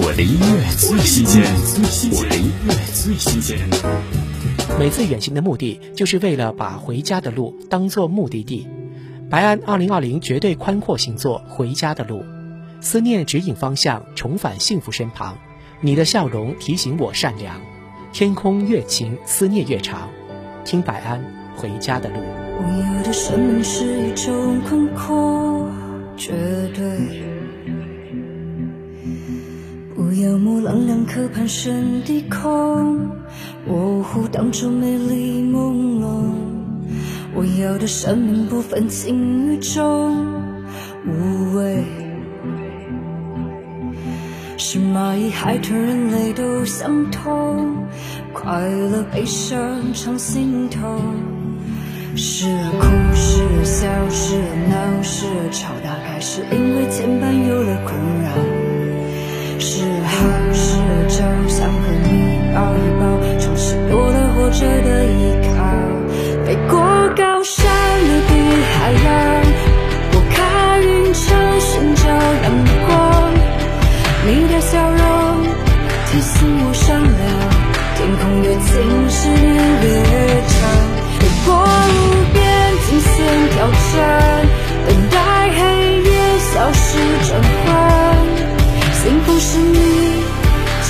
我的音乐最新鲜，我的音乐最新鲜。每次远行的目的，就是为了把回家的路当作目的地。白安2020绝对宽阔行作回家的路，思念指引方向，重返幸福身旁。你的笑容提醒我善良，天空越晴，思念越长。听白安回家的路。我有的生命是一种宽阔，绝对。 不要模棱两可，盘旋低空，模糊当中美丽朦胧。我要的生命不分轻与重，无畏。是蚂蚁、海豚、人类都相同，快乐、悲伤常心头。时而哭，时而笑，时而闹，时而吵，大概是因为牵绊有了困扰。 时而好，时而愁，想和你抱一抱，总是多了活着的依靠。飞过高山，掠过海洋，我看云层寻找阳光。你的笑容提醒我善良，天空越晴，思念越长。越过路边，金线挑战，等待黑夜消失转换。 幸福是你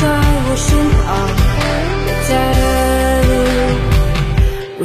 在我身旁，回家的路不